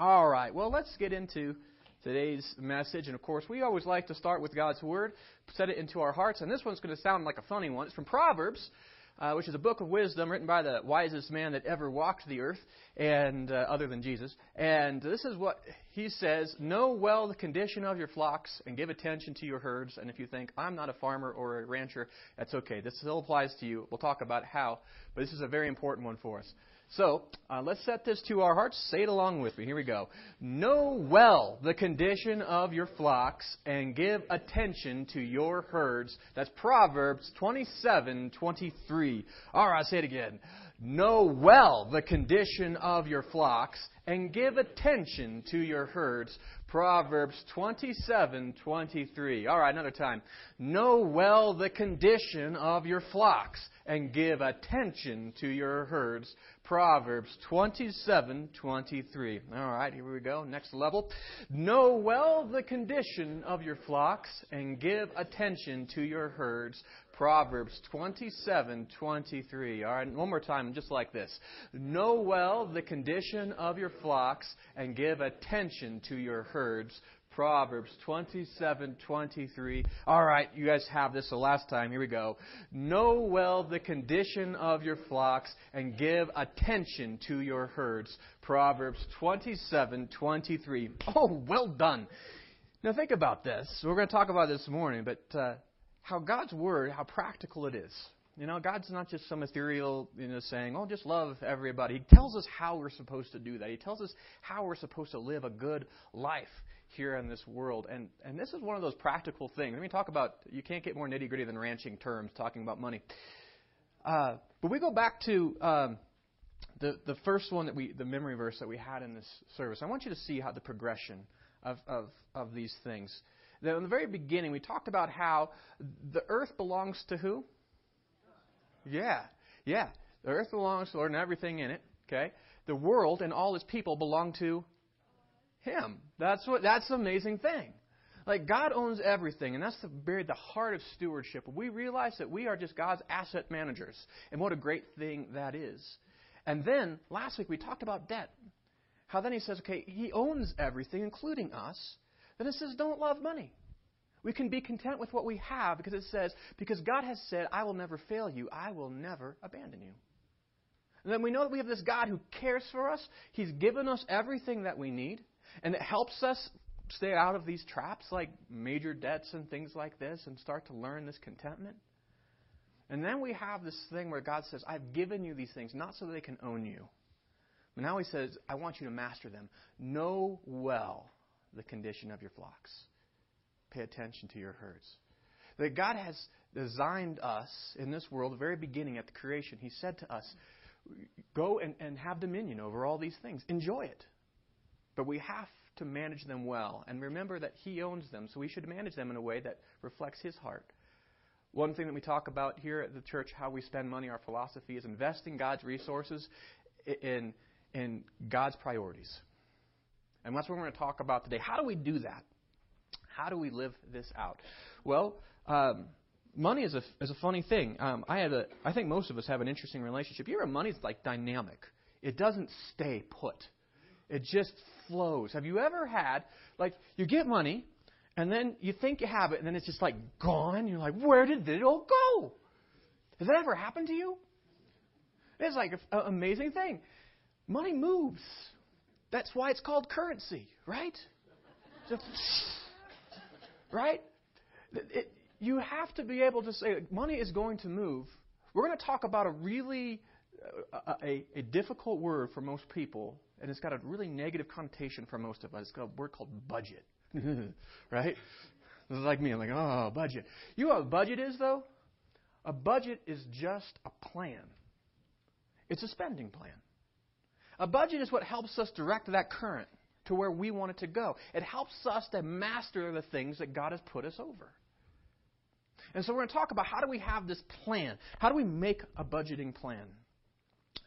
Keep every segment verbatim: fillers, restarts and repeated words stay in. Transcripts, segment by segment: All right, well, let's get into today's message. And, of course, we always like to start with God's Word, set it into our hearts. And this one's going to sound like a funny one. It's from Proverbs, uh, which is a book of wisdom written by the wisest man that ever walked the earth, and uh, other than Jesus. And this is what he says: know well the condition of your flocks and give attention to your herds. And if you think, I'm not a farmer or a rancher, that's okay. This still applies to you. We'll talk about how, but this is a very important one for us. So uh, let's set this to our hearts. Say it along with me. Here we go. Know well the condition of your flocks and give attention to your herds. That's Proverbs twenty-seven twenty-three. All right, say it again. Know well the condition of your flocks and give attention to your herds. Proverbs twenty-seven twenty-three. All right, another time. Know well the condition of your flocks and give attention to your herds. Proverbs twenty-seven twenty-three. All right, here we go. Next level. Know well the condition of your flocks and give attention to your herds. Proverbs twenty-seven twenty-three. All right, one more time, just like this. Know well the condition of your flocks and give attention to your herds. Proverbs twenty-seven twenty-three. All right, you guys have this the last time. Here we go. Know well the condition of your flocks and give attention to your herds. Proverbs twenty-seven twenty-three. Oh, well done. Now think about this. We're going to talk about this morning, but... Uh, how God's Word, how practical it is. You know, God's not just some ethereal, you know, saying, oh, just love everybody. He tells us how we're supposed to do that. He tells us how we're supposed to live a good life here in this world. And and this is one of those practical things. Let me talk about, you can't get more nitty-gritty than ranching terms, talking about money. Uh, but we go back to um, the, the first one that we, the memory verse that we had in this service. I want you to see how the progression of of, of these things. Now, in the very beginning, we talked about how the earth belongs to who? Yeah, yeah. The earth belongs to the Lord and everything in it, okay? The world and all its people belong to Him. That's what. That's the amazing thing. Like, God owns everything, and that's the very the heart of stewardship. We realize that we are just God's asset managers, and what a great thing that is. And then, last week, we talked about debt. How then He says, okay, He owns everything, including us. Then it says, don't love money. We can be content with what we have because it says, because God has said, I will never fail you. I will never abandon you. And then we know that we have this God who cares for us. He's given us everything that we need, and it helps us stay out of these traps like major debts and things like this and start to learn this contentment. And then we have this thing where God says, I've given you these things, not so they can own you. But now He says, I want you to master them. Know well the condition of your flocks. Pay attention to your herds. That God has designed us in this world, the very beginning at the creation. He said to us, go and, and have dominion over all these things. Enjoy it. But we have to manage them well. And remember that He owns them, so we should manage them in a way that reflects His heart. One thing that we talk about here at the church, how we spend money, our philosophy is investing God's resources in, in God's priorities. And that's what we're going to talk about today. How do we do that? How do we live this out? Well, um, money is a is a funny thing. Um, I have a I think most of us have an interesting relationship. You know, money's like dynamic. It doesn't stay put. It just flows. Have you ever had, like, you get money, and then you think you have it, and then it's just like gone. You're like, where did it all go? Has that ever happened to you? It's like an amazing thing. Money moves. That's why it's called currency, right? Right? It, it, you have to be able to say, money is going to move. We're going to talk about a really uh, a, a difficult word for most people, and it's got a really negative connotation for most of us. It's got a word called budget, right? This is like me. I'm like, oh, budget. You know what a budget is, though? A budget is just a plan. It's a spending plan. A budget is what helps us direct that current to where we want it to go. It helps us to master the things that God has put us over. And so we're going to talk about, how do we have this plan? How do we make a budgeting plan?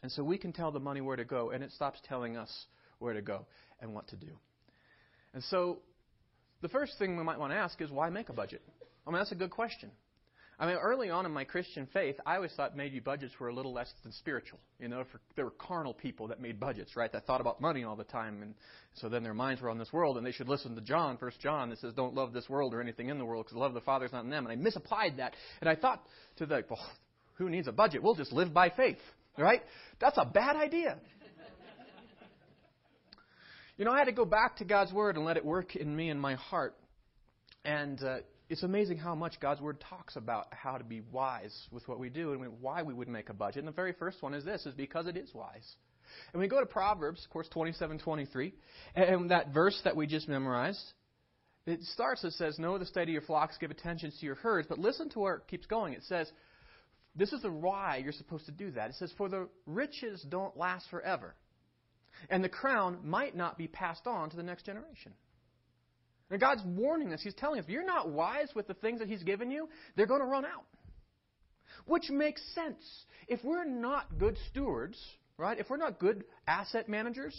And so we can tell the money where to go, and it stops telling us where to go and what to do. And so the first thing we might want to ask is, why make a budget? I mean, that's a good question. I mean, early on in my Christian faith, I always thought maybe budgets were a little less than spiritual. You know, for, there were carnal people that made budgets, right? That thought about money all the time. And so then their minds were on this world, and they should listen to John, First John, that says, don't love this world or anything in the world, because the love of the Father is not in them. And I misapplied that. And I thought to the, well, who needs a budget? We'll just live by faith, right? That's a bad idea. You know, I had to go back to God's Word and let it work in me and my heart. And uh, it's amazing how much God's Word talks about how to be wise with what we do and why we would make a budget. And the very first one is this, is because it is wise. And we go to Proverbs, of course, twenty-seven twenty-three, and that verse that we just memorized, it starts, it says, know the state of your flocks, give attention to your herds. But listen to where it keeps going. It says, this is the why you're supposed to do that. It says, for the riches don't last forever, and the crown might not be passed on to the next generation. And God's warning us. He's telling us, if you're not wise with the things that He's given you, they're going to run out. Which makes sense. If we're not good stewards, right? If we're not good asset managers,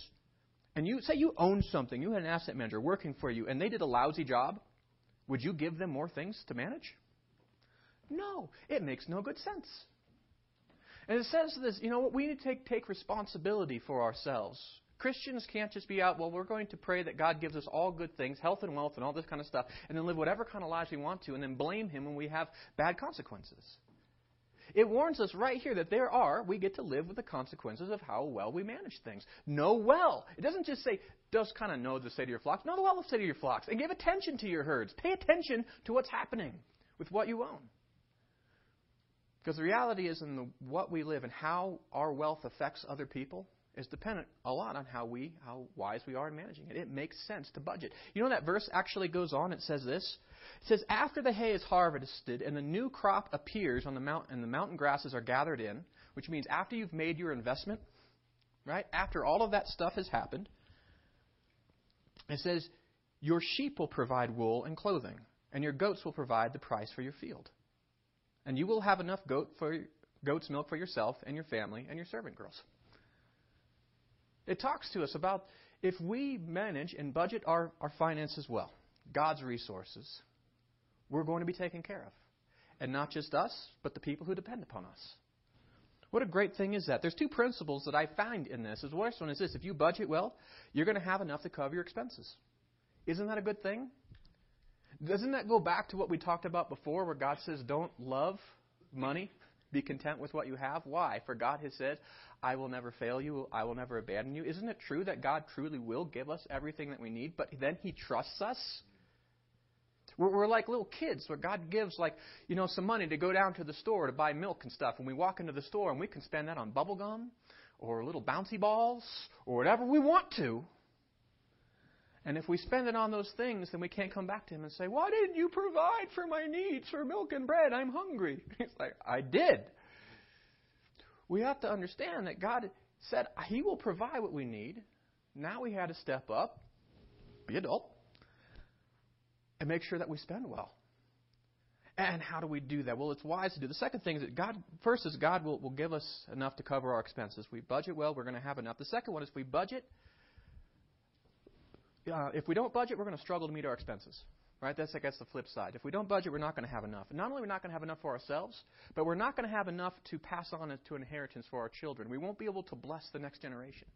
and you say you own something, you had an asset manager working for you, and they did a lousy job, would you give them more things to manage? No. It makes no good sense. And it says this, you know what, we need to take, take responsibility for ourselves. Christians can't just be out, well, we're going to pray that God gives us all good things, health and wealth and all this kind of stuff, and then live whatever kind of lives we want to, and then blame Him when we have bad consequences. It warns us right here that there are, we get to live with the consequences of how well we manage things. Know well. It doesn't just say, just kind of know the state of your flocks. Know the well of the state of your flocks, and give attention to your herds. Pay attention to what's happening with what you own. Because the reality is in the, what we live and how our wealth affects other people is dependent a lot on how we, how wise we are in managing it. It makes sense to budget. You know, that verse actually goes on. It says this. It says, after the hay is harvested and the new crop appears on the mountain and the mountain grasses are gathered in, which means after you've made your investment, right, after all of that stuff has happened, it says, your sheep will provide wool and clothing, and your goats will provide the price for your field. And you will have enough goat for, goat's milk for yourself and your family and your servant girls. It talks to us about if we manage and budget our, our finances well, God's resources, we're going to be taken care of. And not just us, but the people who depend upon us. What a great thing is that. There's two principles that I find in this. The first one is this. If you budget well, you're going to have enough to cover your expenses. Isn't that a good thing? Doesn't that go back to what we talked about before where God says, don't love money, be content with what you have? Why? For God has said, I will never fail you, I will never abandon you. Isn't it true that God truly will give us everything that we need, but then He trusts us? We're, we're like little kids where God gives, like, you know, some money to go down to the store to buy milk and stuff. And we walk into the store and we can spend that on bubble gum or little bouncy balls or whatever we want to. And if we spend it on those things, then we can't come back to Him and say, why didn't you provide for my needs for milk and bread? I'm hungry. He's like, I did. We have to understand that God said He will provide what we need. Now we had to step up, be adult, and make sure that we spend well. And how do we do that? Well, it's wise to do. The second thing is that God, first is God will, will give us enough to cover our expenses. We budget well, we're going to have enough. The second one is we budget. Uh, if we don't budget, we're going to struggle to meet our expenses, right? That's, I guess, the flip side. If we don't budget, we're not going to have enough. And not only are we not going to have enough for ourselves, but we're not going to have enough to pass on to inheritance for our children. We won't be able to bless the next generation.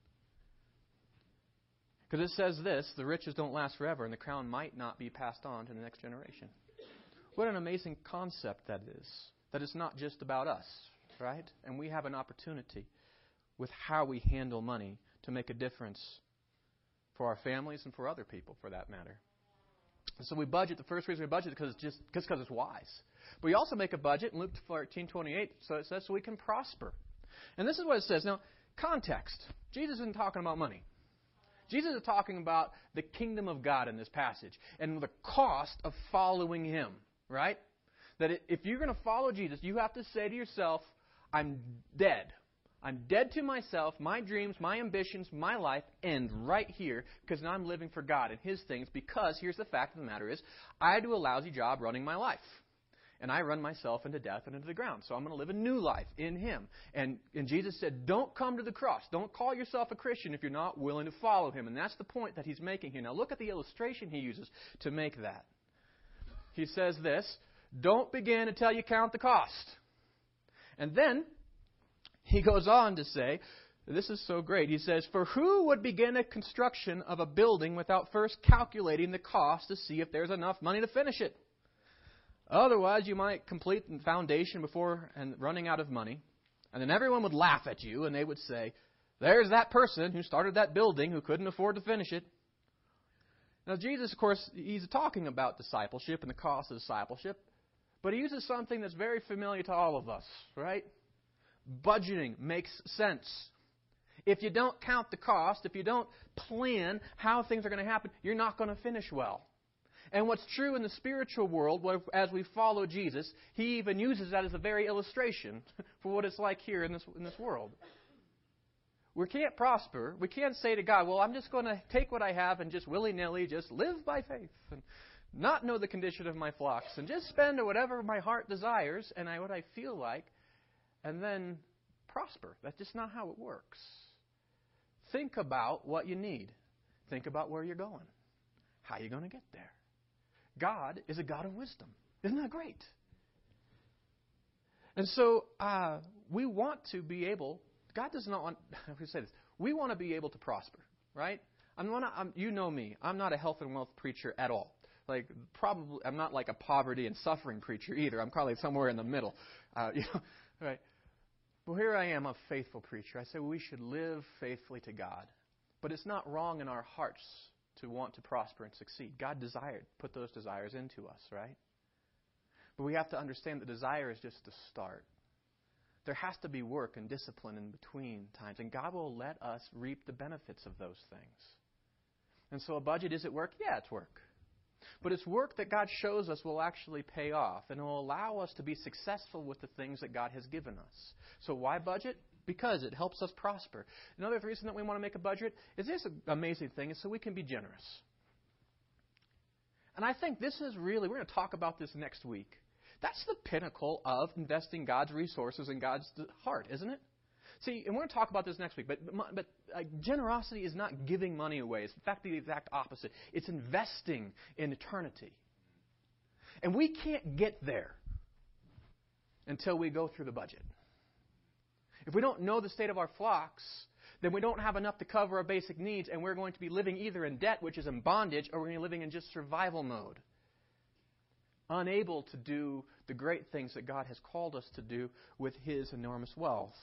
Because it says this, the riches don't last forever, and the crown might not be passed on to the next generation. What an amazing concept that is, that it's not just about us, right? And we have an opportunity with how we handle money to make a difference for our families and for other people, for that matter. And so we budget. The first reason we budget is because it's, just, just because it's wise. But we also make a budget in Luke fourteen twenty-eight, so it says, so we can prosper. And this is what it says. Now, context. Jesus isn't talking about money. Jesus is talking about the kingdom of God in this passage and the cost of following Him, right? That if you're going to follow Jesus, you have to say to yourself, I'm dead. I'm dead to myself, my dreams, my ambitions, my life end right here because now I'm living for God and His things because here's the fact of the matter is I do a lousy job running my life and I run myself into death and into the ground. So I'm going to live a new life in Him. And, and Jesus said, don't come to the cross. Don't call yourself a Christian if you're not willing to follow Him. And that's the point that He's making here. Now look at the illustration He uses to make that. He says this, Don't begin until you count the cost. And then he goes on to say, this is so great. He says, for who would begin a construction of a building without first calculating the cost to see if there's enough money to finish it? Otherwise, you might complete the foundation before and running out of money. And then everyone would laugh at you and they would say, there's that person who started that building who couldn't afford to finish it. Now, Jesus, of course, he's talking about discipleship and the cost of discipleship, but he uses something that's very familiar to all of us, right? Budgeting makes sense. If you don't count the cost, if you don't plan how things are going to happen, you're not going to finish well. And what's true in the spiritual world, as we follow Jesus, he even uses that as a very illustration for what it's like here in this, in this world. We can't prosper. We can't say to God, well, I'm just going to take what I have and just willy-nilly just live by faith and not know the condition of my flocks and just spend whatever my heart desires and I, what I feel like and then prosper. That's just not how it works. Think about what you need. Think about where you're going. How you're going to get there. God is a God of wisdom. Isn't that great? And so uh, we want to be able... God does not want, I'm going to say this, we want to be able to prosper, right? I'm not, I'm, you know me, I'm not a health and wealth preacher at all. Like, probably, I'm not like a poverty and suffering preacher either. I'm probably somewhere in the middle. Uh, you know, right? Well, here I am, a faithful preacher. I say we should live faithfully to God. But it's not wrong in our hearts to want to prosper and succeed. God desired, put those desires into us, right? But we have to understand that desire is just the start. There has to be work and discipline in between times, and God will let us reap the benefits of those things. And so a budget, is it work? Yeah, it's work. But it's work that God shows us will actually pay off and will allow us to be successful with the things that God has given us. So why budget? Because it helps us prosper. Another reason that we want to make a budget is this amazing thing, is so we can be generous. And I think this is really, we're going to talk about this next week. That's the pinnacle of investing God's resources and God's heart, isn't it? See, and we're going to talk about this next week, but, but uh, generosity is not giving money away. It's in fact the exact opposite. It's investing in eternity. And we can't get there until we go through the budget. If we don't know the state of our flocks, then we don't have enough to cover our basic needs, and we're going to be living either in debt, which is in bondage, or we're going to be living in just survival mode. Unable to do the great things that God has called us to do with His enormous wealth.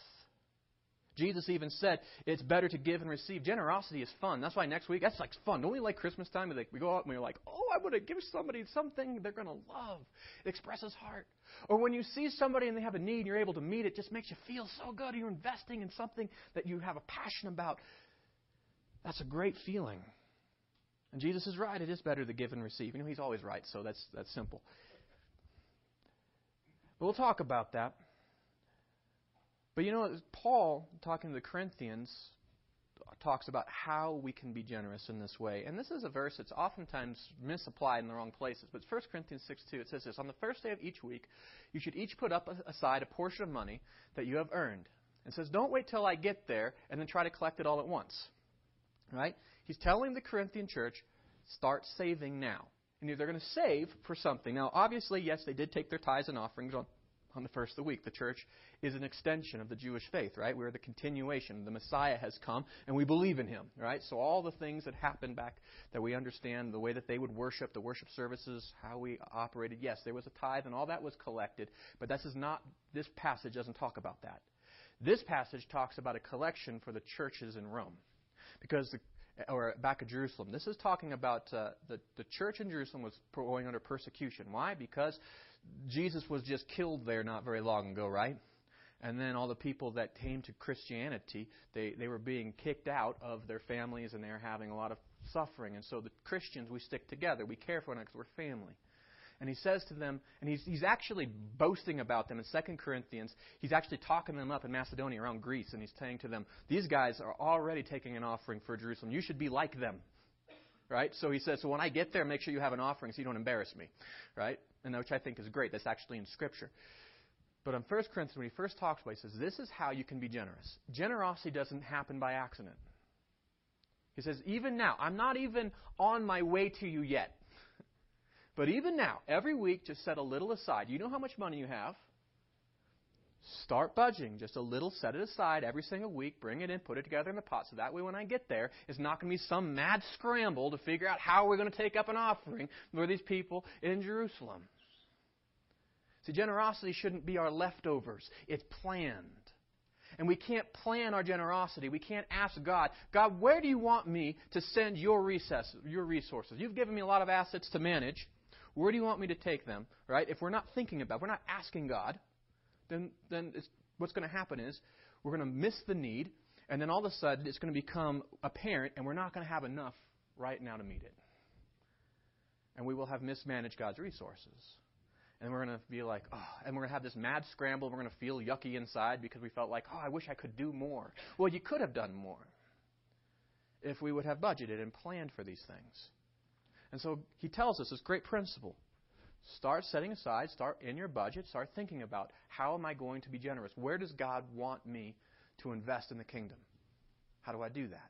Jesus even said, it's better to give and receive. Generosity is fun. That's why next week, that's like fun. Don't we like Christmas time? We go out and we're like, oh, I'm going to give somebody something they're going to love. It expresses heart. Or when you see somebody and they have a need and you're able to meet it, it just makes you feel so good. You're investing in something that you have a passion about. That's a great feeling. And Jesus is right. It is better to give and receive. You know, He's always right, so that's that's simple. But we'll talk about that. But you know, Paul, talking to the Corinthians, talks about how we can be generous in this way. And this is a verse that's oftentimes misapplied in the wrong places. But First Corinthians six two, it says this, on the first day of each week, you should each put up aside a portion of money that you have earned. It says, don't wait till I get there and then try to collect it all at once. Right? He's telling the Corinthian church, start saving now. And they're going to save for something. Now, obviously, yes, they did take their tithes and offerings on, on the first of the week. The church is an extension of the Jewish faith, right? We're the continuation. The Messiah has come, and we believe in Him, right? So all the things that happened back that we understand, the way that they would worship, the worship services, how we operated, yes, there was a tithe, and all that was collected. But this is not, this passage doesn't talk about that. This passage talks about a collection for the churches in Rome. Because the or back at Jerusalem. This is talking about uh, the, the church in Jerusalem was going under persecution. Why? Because Jesus was just killed there not very long ago, right? And then all the people that came to Christianity, they, they were being kicked out of their families and they were having a lot of suffering. And so the Christians, we stick together. We care for one another because we're family. And he says to them, and he's, he's actually boasting about them in Second Corinthians. He's actually talking them up in Macedonia around Greece, and he's saying to them, these guys are already taking an offering for Jerusalem. You should be like them, right? So he says, so when I get there, make sure you have an offering so you don't embarrass me, right? And which I think is great. That's actually in Scripture. But in First Corinthians, when he first talks about it, he says, this is how you can be generous. Generosity doesn't happen by accident. He says, even now, I'm not even on my way to you yet. But even now, every week, just set a little aside. You know how much money you have. Start budgeting. Just a little, set it aside every single week. Bring it in, put it together in the pot. So that way when I get there, it's not going to be some mad scramble to figure out how we're going to take up an offering for these people in Jerusalem. See, generosity shouldn't be our leftovers. It's planned. And we can't plan our generosity. We can't ask God, God, where do you want me to send your resources? Your resources? You've given me a lot of assets to manage. Where do you want me to take them? Right? If we're not thinking about it, we're not asking God, then then it's, what's going to happen is we're going to miss the need, and then all of a sudden it's going to become apparent, and we're not going to have enough right now to meet it. And we will have mismanaged God's resources. And we're going to be like, oh, and we're going to have this mad scramble. We're going to feel yucky inside because we felt like, oh, I wish I could do more. Well, you could have done more if we would have budgeted and planned for these things. And so he tells us this great principle. Start setting aside, start in your budget, start thinking about how am I going to be generous? Where does God want me to invest in the kingdom? How do I do that?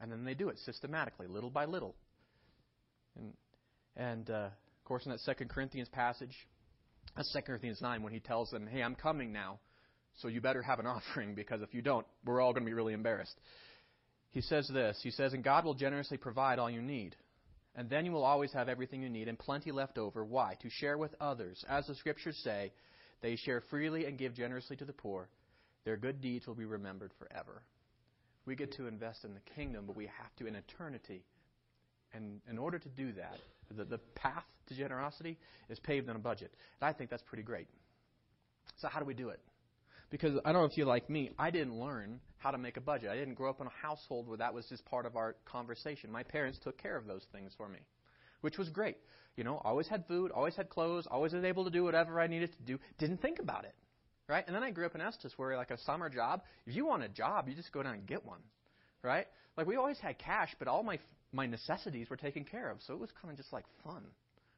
And then they do it systematically, little by little. And, and uh, of course, in that Second Corinthians passage, that's Second Corinthians nine, when he tells them, hey, I'm coming now, so you better have an offering, because if you don't, we're all going to be really embarrassed. He says this, he says, and God will generously provide all you need. And then you will always have everything you need and plenty left over. Why? To share with others. As the Scriptures say, they share freely and give generously to the poor. Their good deeds will be remembered forever. We get to invest in the kingdom, but we have to in eternity. And in order to do that, the, the path to generosity is paved on a budget. And I think that's pretty great. So how do we do it? Because I don't know if you're like me, I didn't learn how to make a budget. I didn't grow up in a household where that was just part of our conversation. My parents took care of those things for me, which was great. You know, always had food, always had clothes, always was able to do whatever I needed to do. Didn't think about it, right? And then I grew up in Estes where, like, a summer job, if you want a job, you just go down and get one, right? Like, we always had cash, but all my my necessities were taken care of. So it was kind of just, like, fun,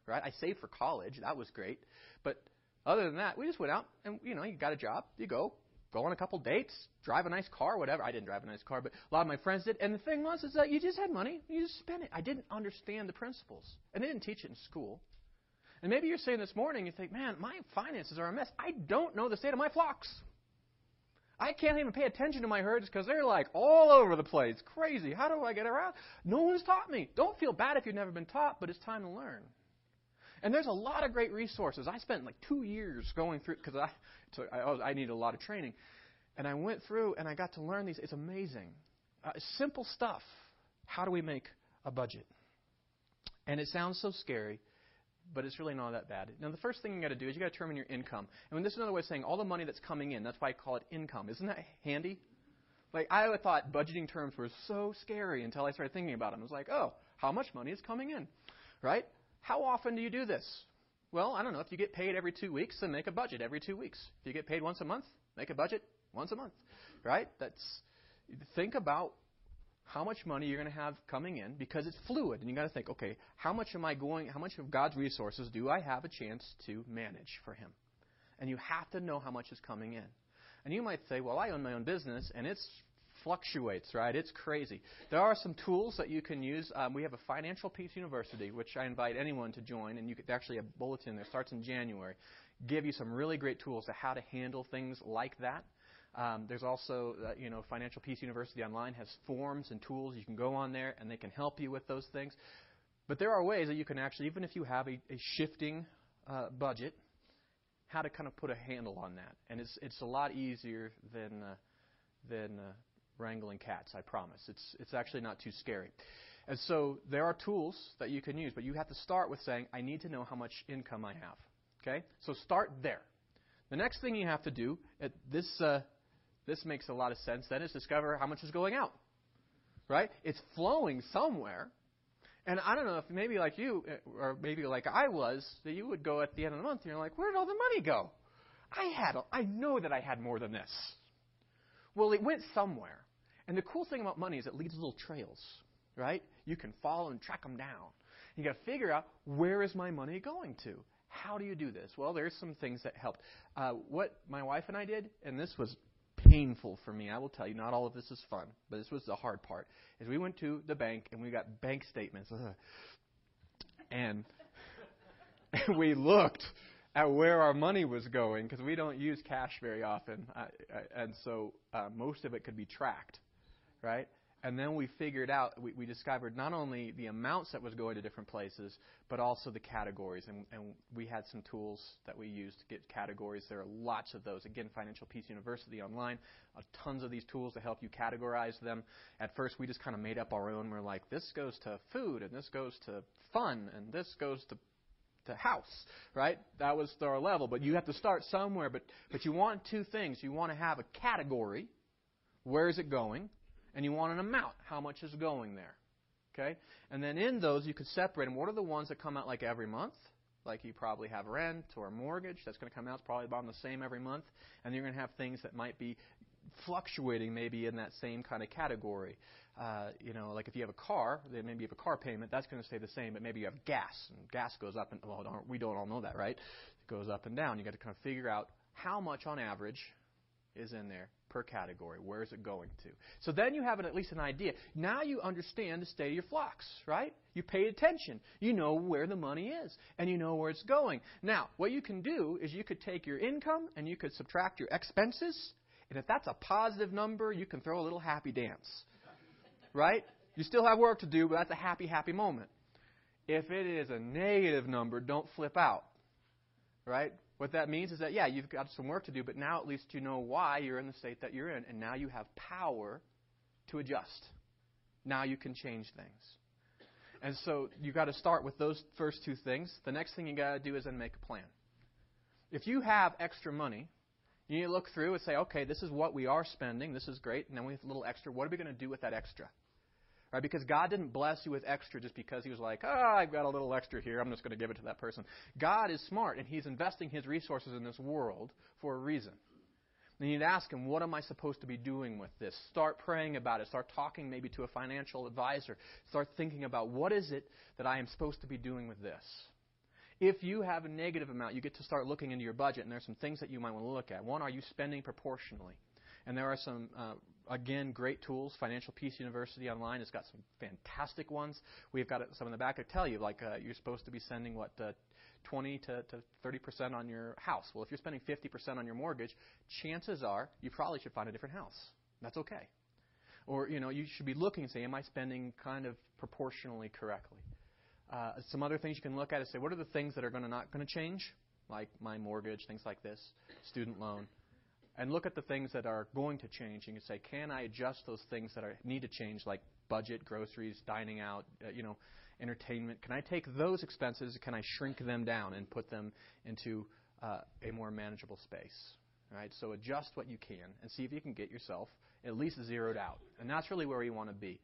right? I saved for college. That was great. But other than that, we just went out and, you know, you got a job, you go, go on a couple dates, drive a nice car, whatever. I didn't drive a nice car, but a lot of my friends did. And the thing was is that you just had money, you just spent it. I didn't understand the principles, and they didn't teach it in school. And maybe you're saying this morning, you think, man, my finances are a mess. I don't know the state of my flocks. I can't even pay attention to my herds because they're like all over the place. Crazy. How do I get around? No one's taught me. Don't feel bad if you've never been taught, but it's time to learn. And there's a lot of great resources. I spent like two years going through because I, so I I needed a lot of training. And I went through and I got to learn these. It's amazing. Uh, simple stuff. How do we make a budget? And it sounds so scary, but it's really not that bad. Now, the first thing you got to do is you got to determine your income. I mean, this is another way of saying all the money that's coming in. That's why I call it income. Isn't that handy? Like, I thought budgeting terms were so scary until I started thinking about them. I was like, oh, how much money is coming in, right? How often do you do this? Well, I don't know. If you get paid every two weeks, then make a budget every two weeks. If you get paid once a month, make a budget once a month, right? That's, think about how much money you're going to have coming in, because it's fluid, and you got to think, okay, how much am I going? How much of God's resources do I have a chance to manage for Him? And you have to know how much is coming in. And you might say, well, I own my own business, and it's fluctuates, right? It's crazy. There are some tools that you can use. Um, we have a Financial Peace University, which I invite anyone to join, and you could actually have a bulletin that starts in January. Give you some really great tools to how to handle things like that. Um, there's also, uh, you know, Financial Peace University online has forms and tools. You can go on there, and they can help you with those things. But there are ways that you can actually, even if you have a, a shifting uh, budget, how to kind of put a handle on that. And it's it's a lot easier than uh, than uh, wrangling cats, I promise. It's it's actually not too scary. And so there are tools that you can use, but you have to start with saying, I need to know how much income I have. Okay? So start there. The next thing you have to do, at this uh, this makes a lot of sense then, is discover how much is going out. Right? It's flowing somewhere. And I don't know if maybe like you, or maybe like I was, that you would go at the end of the month and you're like, where did all the money go? I had, I know that I had more than this. Well, it went somewhere. And the cool thing about money is it leaves little trails, right? You can follow and track them down. You got to figure out, where is my money going to? How do you do this? Well, there's some things that helped. Uh, what my wife and I did, and this was painful for me, I will tell you, not all of this is fun, but this was the hard part, is we went to the bank and we got bank statements. Ugh. And and we looked at where our money was going, because we don't use cash very often, I, I, and so uh, most of it could be tracked, right? And then we figured out, we, we discovered not only the amounts that was going to different places, but also the categories. And, and we had some tools that we used to get categories. There are lots of those. Again, Financial Peace University online, uh, tons of these tools to help you categorize them. At first, we just kind of made up our own. We're like, this goes to food, and this goes to fun, and this goes to to house, right? That was our level. But you have to start somewhere. But, but you want two things. You want to have a category. Where is it going? And you want an amount, how much is going there, okay? And then in those, you could separate them. What are the ones that come out like every month? Like you probably have rent or a mortgage that's going to come out. It's probably about the same every month. And you're going to have things that might be fluctuating maybe in that same kind of category. Uh, you know, like if you have a car, then maybe you have a car payment. That's going to stay the same, but maybe you have gas. And gas goes up and, well, don't, we don't all know that, right? It goes up and down. You've got to kind of figure out how much on average is in there per category. Where is it going to? So then you have an, at least an idea. Now you understand the state of your flocks, right? You pay attention. You know where the money is, and you know where it's going. Now, what you can do is you could take your income, and you could subtract your expenses, and if that's a positive number, you can throw a little happy dance, right? You still have work to do, but that's a happy, happy moment. If it is a negative number, don't flip out, right? What that means is that, yeah, you've got some work to do, but now at least you know why you're in the state that you're in, and now you have power to adjust. Now you can change things. And so you've got to start with those first two things. The next thing you got to do is then make a plan. If you have extra money, you need to look through and say, okay, this is what we are spending. This is great. And then we have a little extra. What are we going to do with that extra? Right? Because God didn't bless you with extra just because he was like, ah, oh, I've got a little extra here. I'm just going to give it to that person. God is smart, and he's investing his resources in this world for a reason. And you need to ask him, what am I supposed to be doing with this? Start praying about it. Start talking maybe to a financial advisor. Start thinking about what is it that I am supposed to be doing with this. If you have a negative amount, you get to start looking into your budget, and there's some things that you might want to look at. One, are you spending proportionally? And there are some, uh, again, great tools. Financial Peace University online has got some fantastic ones. We've got some in the back that tell you, like, uh, you're supposed to be sending, what, uh, twenty to thirty percent on your house. Well, if you're spending fifty percent on your mortgage, chances are you probably should find a different house. That's okay. Or, you know, you should be looking and say, am I spending kind of proportionally correctly? Uh, some other things you can look at is say, what are the things that are gonna not going to change, like my mortgage, things like this, student loan. And look at the things that are going to change, and you say, can I adjust those things that are, need to change, like budget, groceries, dining out, uh, you know, entertainment? Can I take those expenses? Can I shrink them down and put them into uh, a more manageable space? All right. So adjust what you can and see if you can get yourself at least zeroed out. And that's really where you want to be.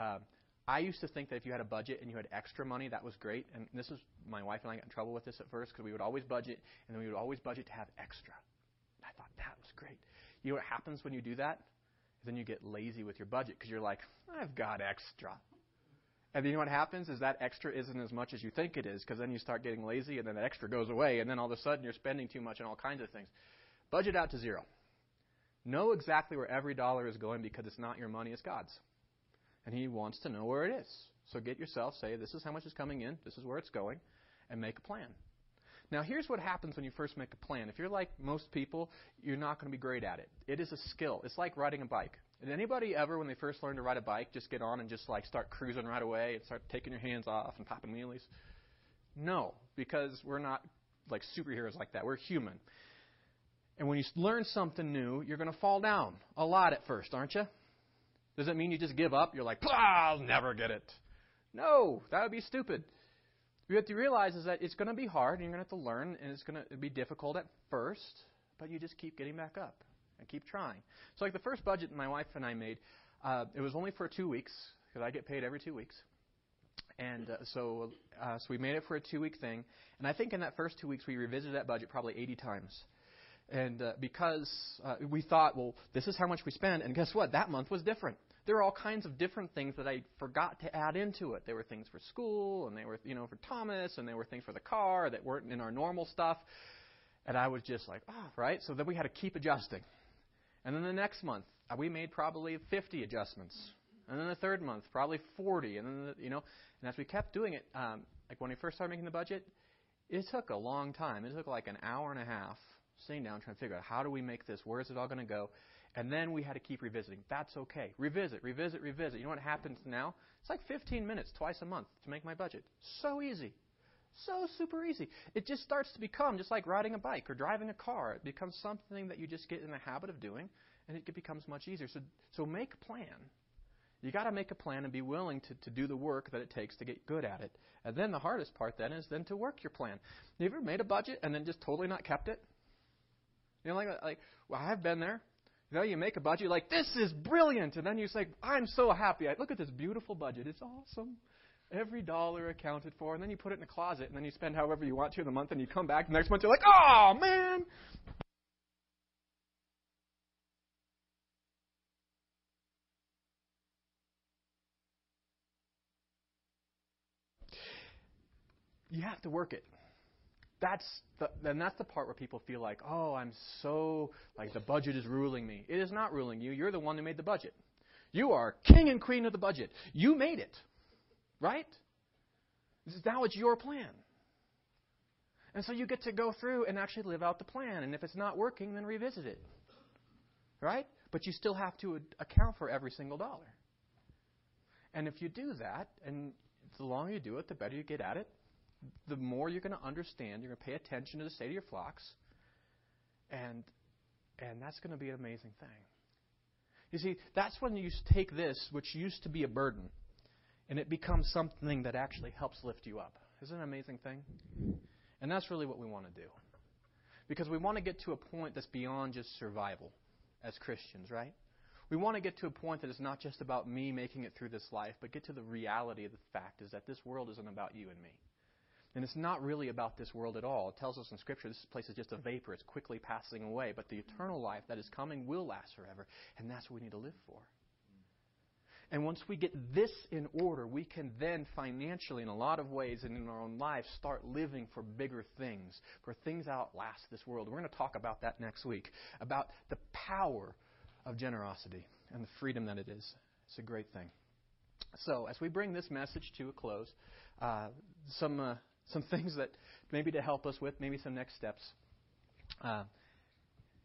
Uh, I used to think that if you had a budget and you had extra money, that was great. And this is my wife and I got in trouble with this at first because we would always budget, and then we would always budget to have extra. I thought that was great. You know what happens when you do that? Then you get lazy with your budget because you're like, I've got extra. And then you know what happens is that extra isn't as much as you think it is, because then you start getting lazy, and then the extra goes away, and then all of a sudden you're spending too much on all kinds of things. Budget out to zero. Know exactly where every dollar is going, because it's not your money, it's God's. And he wants to know where it is. So get yourself, say, this is how much is coming in, this is where it's going, and make a plan. Now, here's what happens when you first make a plan. If you're like most people, you're not going to be great at it. It is a skill. It's like riding a bike. Did anybody ever, when they first learn to ride a bike, just get on and just like start cruising right away and start taking your hands off and popping wheelies? No, because we're not like superheroes like that. We're human. And when you learn something new, you're going to fall down a lot at first, aren't you? Does it mean you just give up? You're like, I'll never get it. No, that would be stupid. You have to realize is that it's going to be hard, and you're going to have to learn, and it's going to be difficult at first, but you just keep getting back up and keep trying. So like the first budget my wife and I made, uh, it was only for two weeks because I get paid every two weeks. And uh, so uh, so we made it for a two-week thing. And I think in that first two weeks we revisited that budget probably eighty times. And uh, because uh, we thought, well, this is how much we spend, and guess what? That month was different. There were all kinds of different things that I forgot to add into it. There were things for school, and they were, you know, for Thomas, and there were things for the car that weren't in our normal stuff. And I was just like, oh, right? So then we had to keep adjusting. And then the next month, we made probably fifty adjustments. And then the third month, probably forty. And then, the, you know, and as we kept doing it, um, like when we first started making the budget, It took a long time. It took like an hour and a half sitting down trying to figure out how do we make this? Where is it all going to go? And then we had to keep revisiting. That's okay. Revisit, revisit, revisit. You know what happens now? It's like fifteen minutes twice a month to make my budget. So easy. So super easy. It just starts to become just like riding a bike or driving a car. It becomes something that you just get in the habit of doing, and it becomes much easier. So so make a plan. You got to make a plan and be willing to, to do the work that it takes to get good at it. And then the hardest part then is then to work your plan. You ever made a budget and then just totally not kept it? You know, like, like well, I've been there. You know, you make a budget, you're like, this is brilliant. And then you say, I'm so happy. I look at this beautiful budget. It's awesome. Every dollar accounted for. And then you put it in a closet, and then you spend however you want to in the month, and you come back the next month, you're like, oh, man. You have to work it. That's the, and that's the part where people feel like, oh, I'm so, like the budget is ruling me. It is not ruling you. You're the one who made the budget. You are king and queen of the budget. You made it, right? Now it's your plan. And so you get to go through and actually live out the plan. And if it's not working, then revisit it, right? But you still have to account for every single dollar. And if you do that, and the longer you do it, the better you get at it, the more you're going to understand, you're going to pay attention to the state of your flocks, and and that's going to be an amazing thing. You see, that's when you take this, which used to be a burden, and it becomes something that actually helps lift you up. Isn't it an amazing thing? And that's really what we want to do. Because we want to get to a point that's beyond just survival as Christians, right? We want to get to a point that it's not just about me making it through this life, but get to the reality of the fact is that this world isn't about you and me. And it's not really about this world at all. It tells us in Scripture this place is just a vapor. It's quickly passing away. But the eternal life that is coming will last forever. And that's what we need to live for. And once we get this in order, we can then financially, in a lot of ways, and in our own lives, start living for bigger things, for things that outlast this world. We're going to talk about that next week, about the power of generosity and the freedom that it is. It's a great thing. So as we bring this message to a close, uh, some... Uh, Some things that maybe to help us with, maybe some next steps. Uh,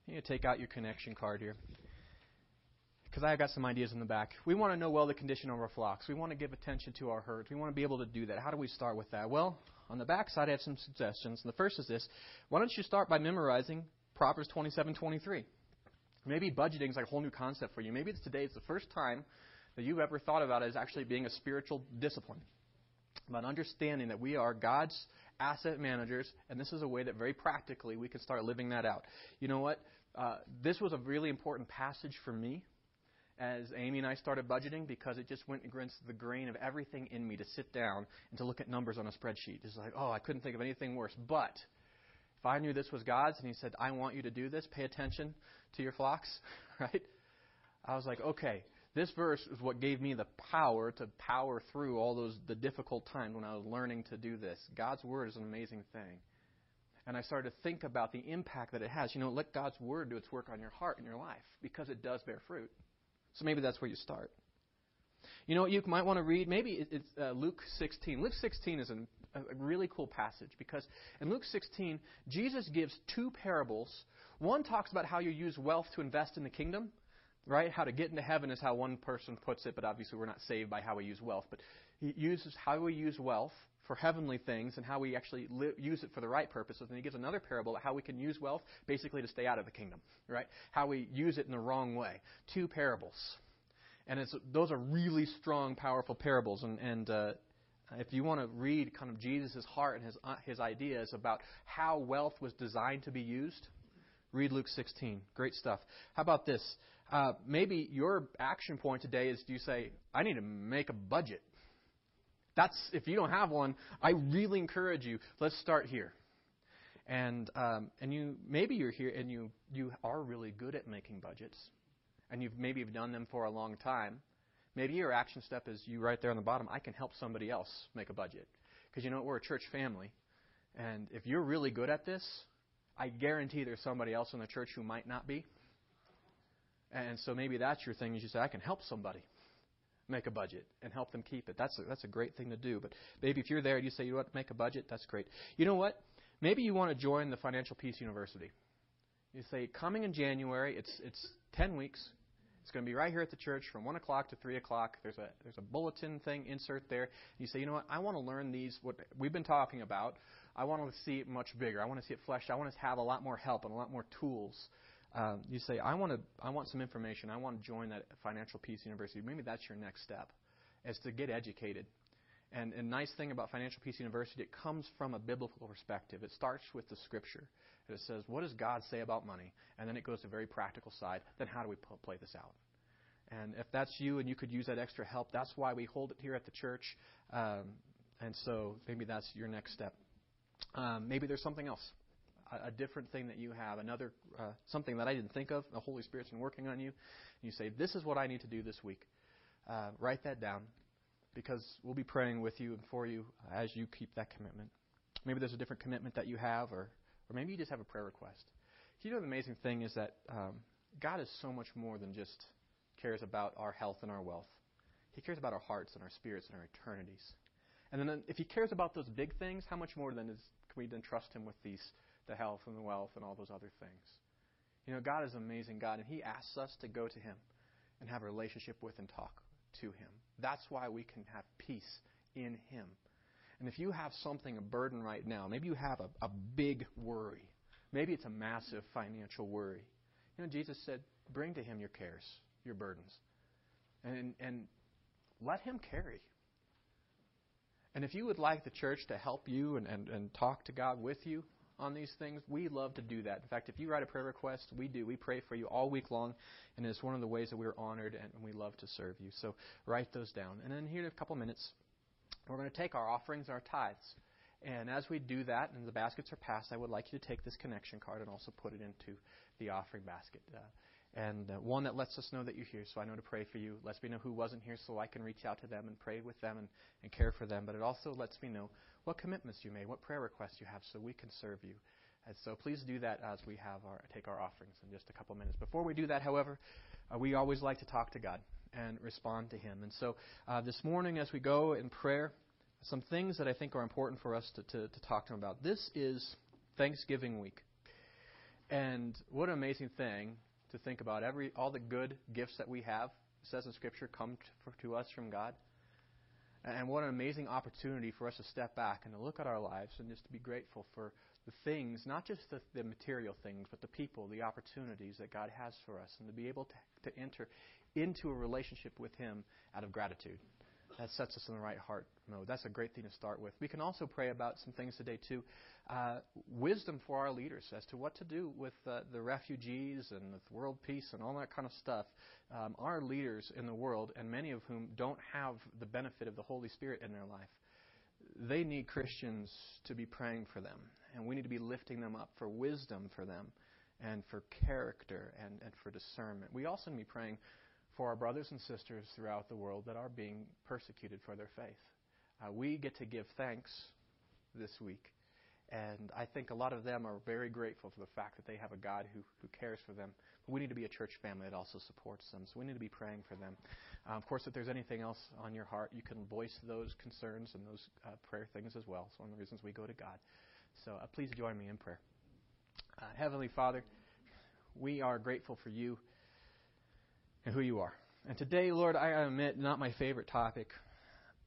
you take out your connection card here, because I've got some ideas in the back. We want to know well the condition of our flocks. We want to give attention to our herds. We want to be able to do that. How do we start with that? Well, on the back side, I have some suggestions. And the first is this: why don't you start by memorizing Proverbs twenty-seven twenty-three? Maybe budgeting is like a whole new concept for you. Maybe it's today is the first time that you've ever thought about it as actually being a spiritual discipline. About understanding that we are God's asset managers, and this is a way that very practically we can start living that out. You know what? Uh, this was a really important passage for me as Amy and I started budgeting, because it just went against the grain of everything in me to sit down and to look at numbers on a spreadsheet. It's like, oh, I couldn't think of anything worse. But if I knew this was God's and he said, I want you to do this, pay attention to your flocks, right? I was like, okay. This verse is what gave me the power to power through all those the difficult times when I was learning to do this. God's word is an amazing thing. And I started to think about the impact that it has. You know, let God's word do its work on your heart and your life, because it does bear fruit. So maybe that's where you start. You know what you might want to read? Maybe it's uh, Luke sixteen. Luke sixteen is an, a really cool passage, because in Luke sixteen, Jesus gives two parables. One talks about how you use wealth to invest in the kingdom. Right? How to get into heaven is how one person puts it, but obviously we're not saved by how we use wealth. But he uses how we use wealth for heavenly things and how we actually li- use it for the right purposes. And he gives another parable about how we can use wealth basically to stay out of the kingdom, right? How we use it in the wrong way. Two parables. And it's, those are really strong, powerful parables. And, and uh, if you want to read kind of Jesus' heart and his, uh, his ideas about how wealth was designed to be used, read Luke sixteen. Great stuff. How about this? Uh, maybe your action point today is you say, I need to make a budget. That's, if you don't have one, I really encourage you. Let's start here. And um, and you maybe you're here and you, you are really good at making budgets, and you've maybe you've done them for a long time. Maybe your action step is you right there on the bottom. I can help somebody else make a budget, because you know we're a church family, and if you're really good at this, I guarantee there's somebody else in the church who might not be. And so maybe that's your thing, is you say, I can help somebody make a budget and help them keep it. That's a, that's a great thing to do. But maybe if you're there and you say, you know what, make a budget, that's great. You know what? Maybe you want to join the Financial Peace University. You say, coming in January, it's it's ten weeks. It's going to be right here at the church from one o'clock to three o'clock. There's a there's a bulletin thing, insert there. You say, you know what, I want to learn these, what we've been talking about. I want to see it much bigger. I want to see it fleshed. I want to have a lot more help and a lot more tools. Um, you say, I want to, I want some information. I want to join that Financial Peace University. Maybe that's your next step, is to get educated. And a nice thing about Financial Peace University, it comes from a biblical perspective. It starts with the Scripture. It says, what does God say about money? And then it goes to the very practical side. Then how do we play this out? And if that's you and you could use that extra help, that's why we hold it here at the church. Um, and so maybe that's your next step. Um, maybe there's something else, a, a different thing that you have, another uh, something that I didn't think of. The Holy Spirit's been working on you. And you say, this is what I need to do this week. Uh, write that down, because we'll be praying with you and for you as you keep that commitment. Maybe there's a different commitment that you have, or or maybe you just have a prayer request. You know, the amazing thing is that um, God is so much more than just cares about our health and our wealth. He cares about our hearts and our spirits and our eternities. And then if he cares about those big things, how much more then is, can we then trust him with these, the health and the wealth and all those other things? You know, God is an amazing God, and he asks us to go to him and have a relationship with and talk to him. That's why we can have peace in him. And if you have something, a burden right now, maybe you have a, a big worry. Maybe it's a massive financial worry. You know, Jesus said, bring to him your cares, your burdens, and and let him carry. And if you would like the church to help you and, and, and talk to God with you on these things, we love to do that. In fact, if you write a prayer request, we do. We pray for you all week long, and it's one of the ways that we're honored and we love to serve you. So write those down. And then here in a couple minutes, we're going to take our offerings, our tithes. And as we do that and the baskets are passed, I would like you to take this connection card and also put it into the offering basket. Uh, and uh, one that lets us know that you're here, so I know to pray for you. Lets me know who wasn't here so I can reach out to them and pray with them and, and care for them. But it also lets me know what commitments you made, what prayer requests you have, so we can serve you. And so please do that as we have our take our offerings in just a couple minutes. Before we do that, however, uh, we always like to talk to God and respond to him. And so uh, this morning as we go in prayer, some things that I think are important for us to, to, to talk to him about. This is Thanksgiving week. And what an amazing thing to think about. Every all the good gifts that we have, it says in Scripture, come to, for, to us from God. And what an amazing opportunity for us to step back and to look at our lives and just to be grateful for the things, not just the, the material things, but the people, the opportunities that God has for us, and to be able to, to enter into a relationship with him out of gratitude. That sets us in the right heart mode. That's a great thing to start with. We can also pray about some things today, too. Uh, wisdom for our leaders as to what to do with uh, the refugees and with world peace and all that kind of stuff. Um, our leaders in the world, and many of whom don't have the benefit of the Holy Spirit in their life, they need Christians to be praying for them. And we need to be lifting them up for wisdom for them and for character and, and for discernment. We also need to be praying for our brothers and sisters throughout the world that are being persecuted for their faith. Uh, we get to give thanks this week, and I think a lot of them are very grateful for the fact that they have a God who, who cares for them. But we need to be a church family that also supports them, so we need to be praying for them. Uh, of course, if there's anything else on your heart, you can voice those concerns and those uh, prayer things as well. It's one of the reasons we go to God. So uh, please join me in prayer. Uh, Heavenly Father, we are grateful for you and who you are. And today, Lord, I admit, not my favorite topic,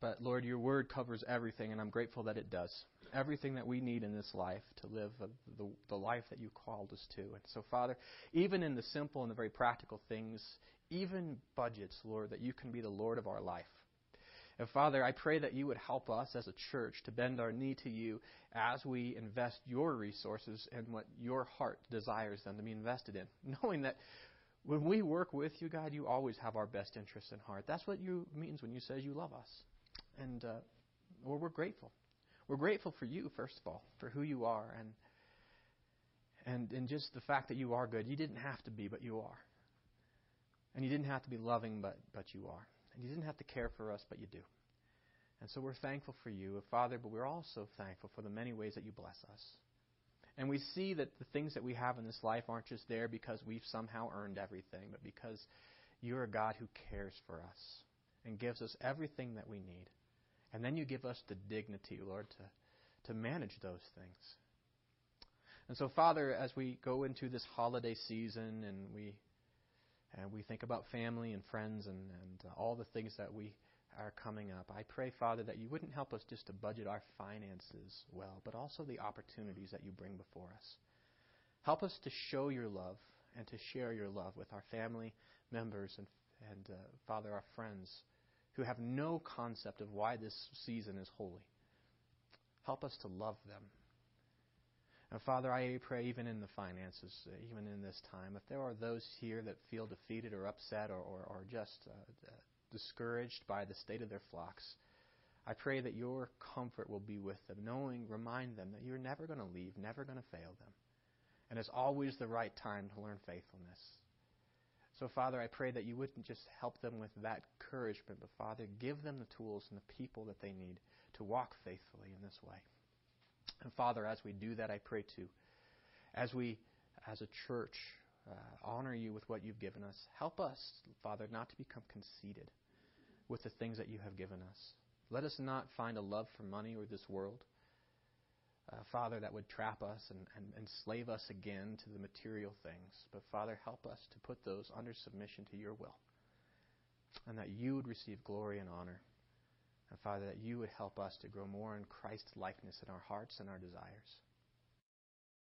but Lord, your word covers everything, and I'm grateful that it does. Everything that we need in this life to live the, the life that you called us to. And so, Father, even in the simple and the very practical things, even budgets, Lord, that you can be the Lord of our life. And Father, I pray that you would help us as a church to bend our knee to you as we invest your resources in what your heart desires them to be invested in, knowing that when we work with you, God, you always have our best interests in heart. That's what you means when you say you love us. And uh, well, we're grateful. We're grateful for you, first of all, for who you are, and, and and just the fact that you are good. You didn't have to be, but you are. And you didn't have to be loving, but, but you are. And you didn't have to care for us, but you do. And so we're thankful for you, Father, but we're also thankful for the many ways that you bless us. And we see that the things that we have in this life aren't just there because we've somehow earned everything, but because you're a God who cares for us. and gives us everything that we need. And then you give us the dignity, Lord, to, to manage those things. And so, Father, as we go into this holiday season and we and we think about family and friends and, and all the things that we are coming up, I pray, Father, that you wouldn't help us just to budget our finances well, but also the opportunities that you bring before us. Help us to show your love and to share your love with our family members and, and uh, Father, our friends who have no concept of why this season is holy. Help us to love them. And Father, I pray even in the finances, even in this time, if there are those here that feel defeated or upset or, or, or just uh, discouraged by the state of their flocks, I pray that your comfort will be with them, knowing, remind them that you're never going to leave, never going to fail them. And it's always the right time to learn faithfulness. So, Father, I pray that you wouldn't just help them with that encouragement, but, Father, give them the tools and the people that they need to walk faithfully in this way. And, Father, as we do that, I pray, too, as we, as a church, uh, honor you with what you've given us, help us, Father, not to become conceited with the things that you have given us. Let us not find a love for money or this world, uh, Father, that would trap us and, and enslave us again to the material things. But, Father, help us to put those under submission to your will, and that you would receive glory and honor. And, Father, that you would help us to grow more in Christ likeness in our hearts and our desires.